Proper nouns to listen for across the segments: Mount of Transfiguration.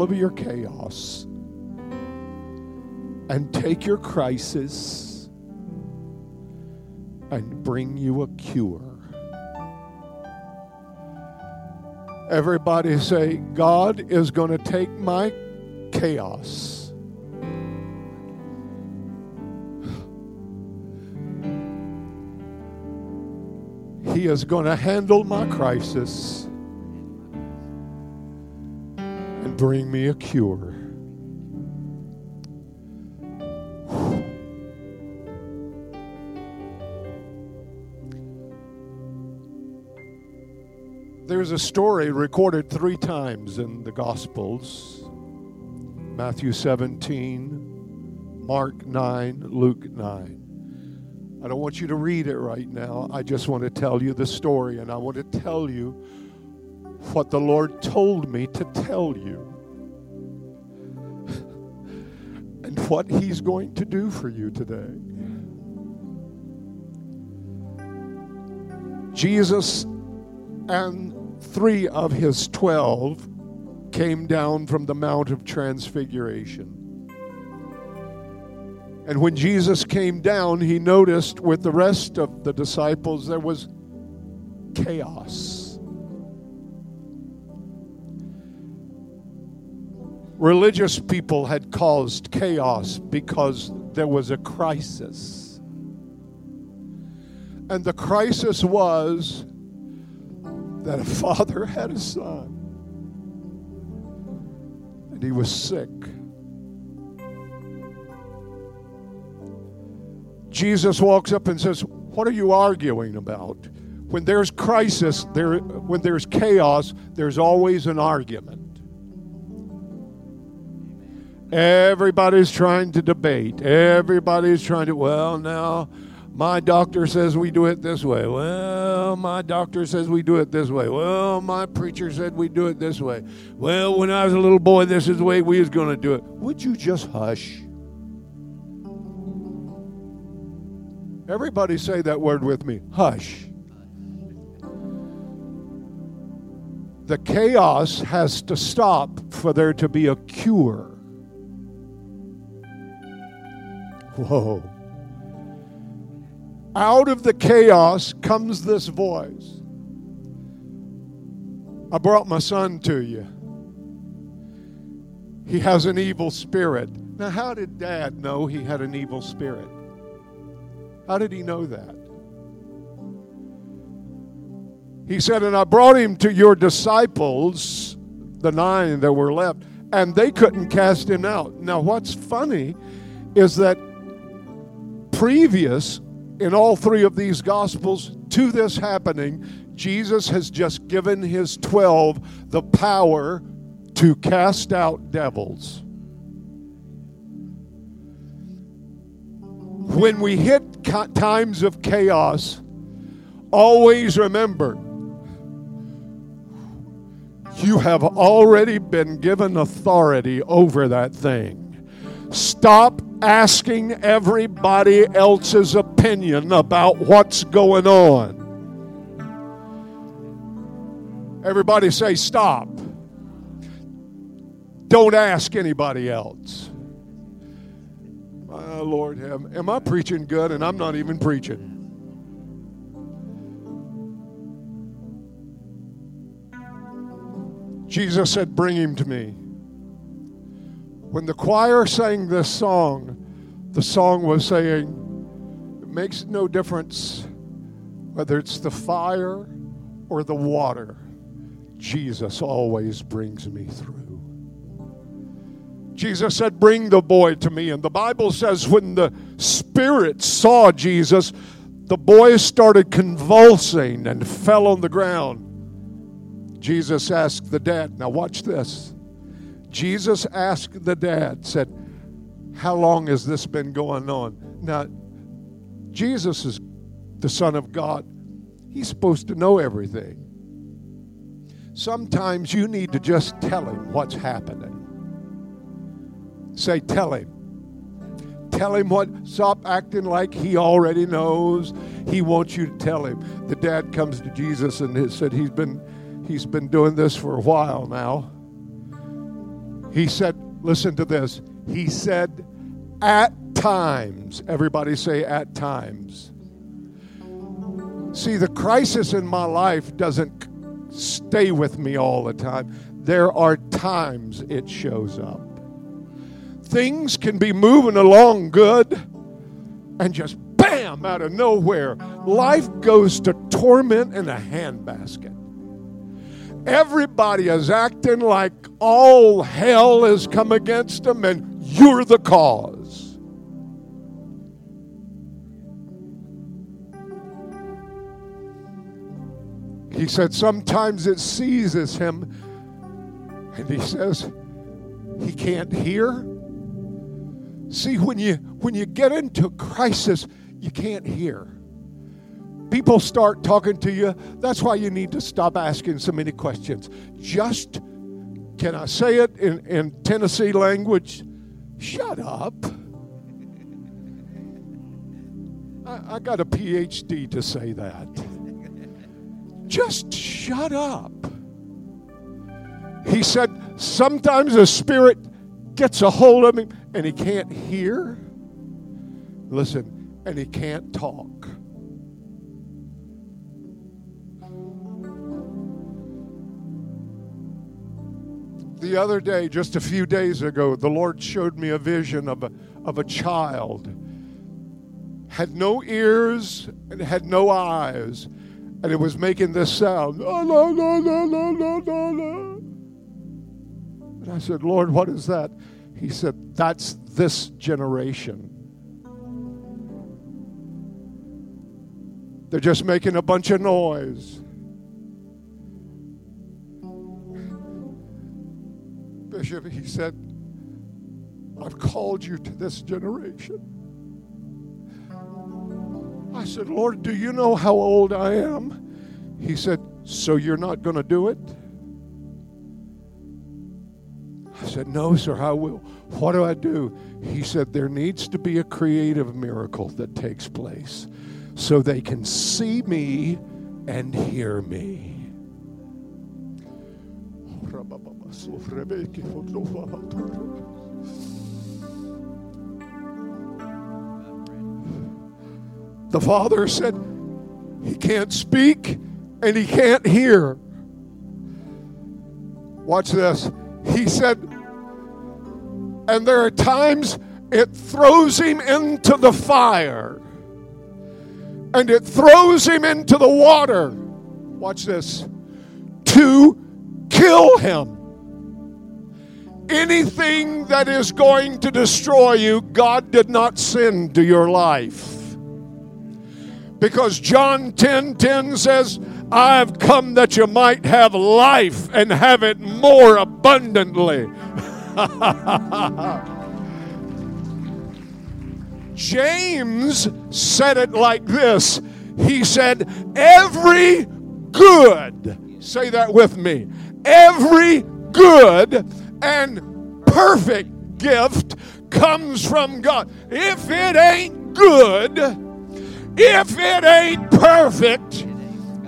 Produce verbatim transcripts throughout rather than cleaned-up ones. of your chaos and take your crisis and bring you a cure. Everybody say, God is going to take my chaos . He is going to handle my crisis and bring me a cure. There's a story recorded three times in the Gospels: Matthew seventeen, Mark nine, Luke nine. I don't want you to read it right now. I just want to tell you the story, and I want to tell you what the Lord told me to tell you and what He's going to do for you today. Jesus and three of His twelve came down from the Mount of Transfiguration. And when Jesus came down, He noticed with the rest of the disciples there was chaos. Religious people had caused chaos because there was a crisis. And the crisis was that a father had a son, and he was sick. Jesus walks up and says, "What are you arguing about?" When there's crisis, there, when there's chaos, there's always an argument. Everybody's trying to debate. Everybody's trying to, well, now, my doctor says we do it this way. Well, my doctor says we do it this way. Well, my preacher said we do it this way. Well, when I was a little boy, this is the way we was going to do it. Would you just hush? Everybody say that word with me, hush. The chaos has to stop for there to be a cure. Whoa. Out of the chaos comes this voice. I brought my son to you. He has an evil spirit. Now, how did Dad know he had an evil spirit? How did he know that? He said, and I brought him to your disciples, the nine that were left, and they couldn't cast him out. Now, what's funny is that previous, in all three of these Gospels, to this happening, Jesus has just given His twelve the power to cast out devils. When we hit times of chaos, always remember, you have already been given authority over that thing. Stop asking everybody else's opinion about what's going on. Everybody say, stop. Don't ask anybody else. Oh, Lord, have, am I preaching good? And I'm not even preaching. Jesus said, bring him to me. When the choir sang this song, the song was saying, it makes no difference whether it's the fire or the water. Jesus always brings me through. Jesus said, bring the boy to me. And the Bible says when the Spirit saw Jesus, the boy started convulsing and fell on the ground. Jesus asked the dad, now watch this. Jesus asked the dad, said, how long has this been going on? Now, Jesus is the Son of God. He's supposed to know everything. Sometimes you need to just tell him what's happening. Say, tell him. Tell him what. Stop acting like he already knows. He wants you to tell him. The dad comes to Jesus and said, he's been, he's been doing this for a while now. He said, listen to this. He said, at times. Everybody say, at times. See, the crisis in my life doesn't stay with me all the time. There are times it shows up. Things can be moving along good and just bam, out of nowhere. Life goes to torment in a handbasket. Everybody is acting like all hell has come against them and you're the cause. He said sometimes it seizes him and he says he can't hear. See, when you when you get into crisis, you can't hear. People start talking to you. That's why you need to stop asking so many questions. Just, can I say it in, in Tennessee language? Shut up. I, I got a P H D to say that. Just shut up. He said, sometimes the Spirit gets a hold of him and he can't hear. Listen, and he can't talk. The other day, just a few days ago, the Lord showed me a vision of a, of a child. Had no ears and had no eyes. And it was making this sound. Oh, no, no, no, no, no, no, no. And I said, Lord, what is that? He said, that's this generation. They're just making a bunch of noise. Bishop, he said, I've called you to this generation. I said, Lord, do you know how old I am? He said, so you're not going to do it? I said, no, sir, I will. What do I do? He said, there needs to be a creative miracle that takes place so they can see me and hear me. The father said, he can't speak and he can't hear. Watch this. He said, and there are times it throws him into the fire and it throws him into the water. Watch this. To kill him. Anything that is going to destroy you, God did not send to your life. Because John ten ten says, I have come that you might have life and have it more abundantly. James said it like this. He said, every good, say that with me, every good and perfect gift comes from God. If it ain't good, if it ain't perfect,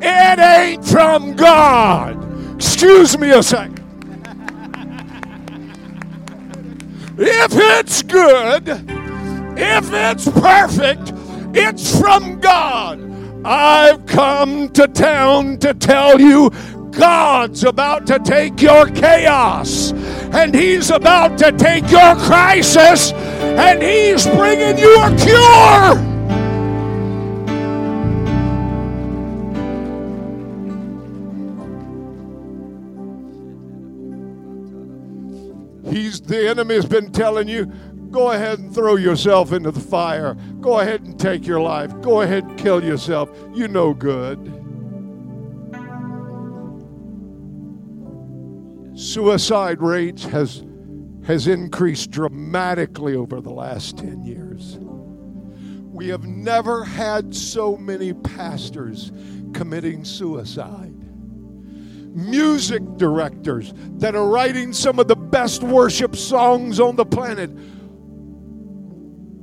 it ain't from God. Excuse me a second. If it's good, if it's perfect, it's from God. I've come to town to tell you God's about to take your chaos, and He's about to take your crisis, and He's bringing you a cure. He's, the enemy has been telling you, go ahead and throw yourself into the fire. Go ahead and take your life. Go ahead and kill yourself. You know good. Suicide rates has has increased dramatically over the last ten years. We have never had so many pastors committing suicide. Music directors that are writing some of the best worship songs on the planet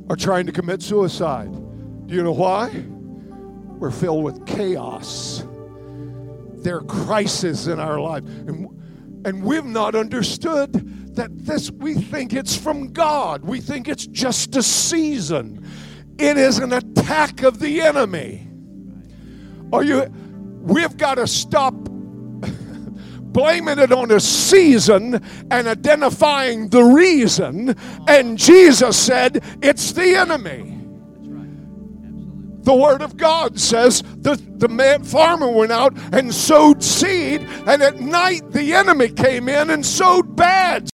are trying to commit suicide. Do you know why? We're filled with chaos. There are crises in our life. And And we've not understood that this, we think it's from God. We think it's just a season. It is an attack of the enemy. Are you? We've got to stop blaming it on a season and identifying the reason. And Jesus said, it's the enemy. That's right. Absolutely. The Word of God says the, the man, farmer went out and sowed seed, and at night the enemy came in and sowed bad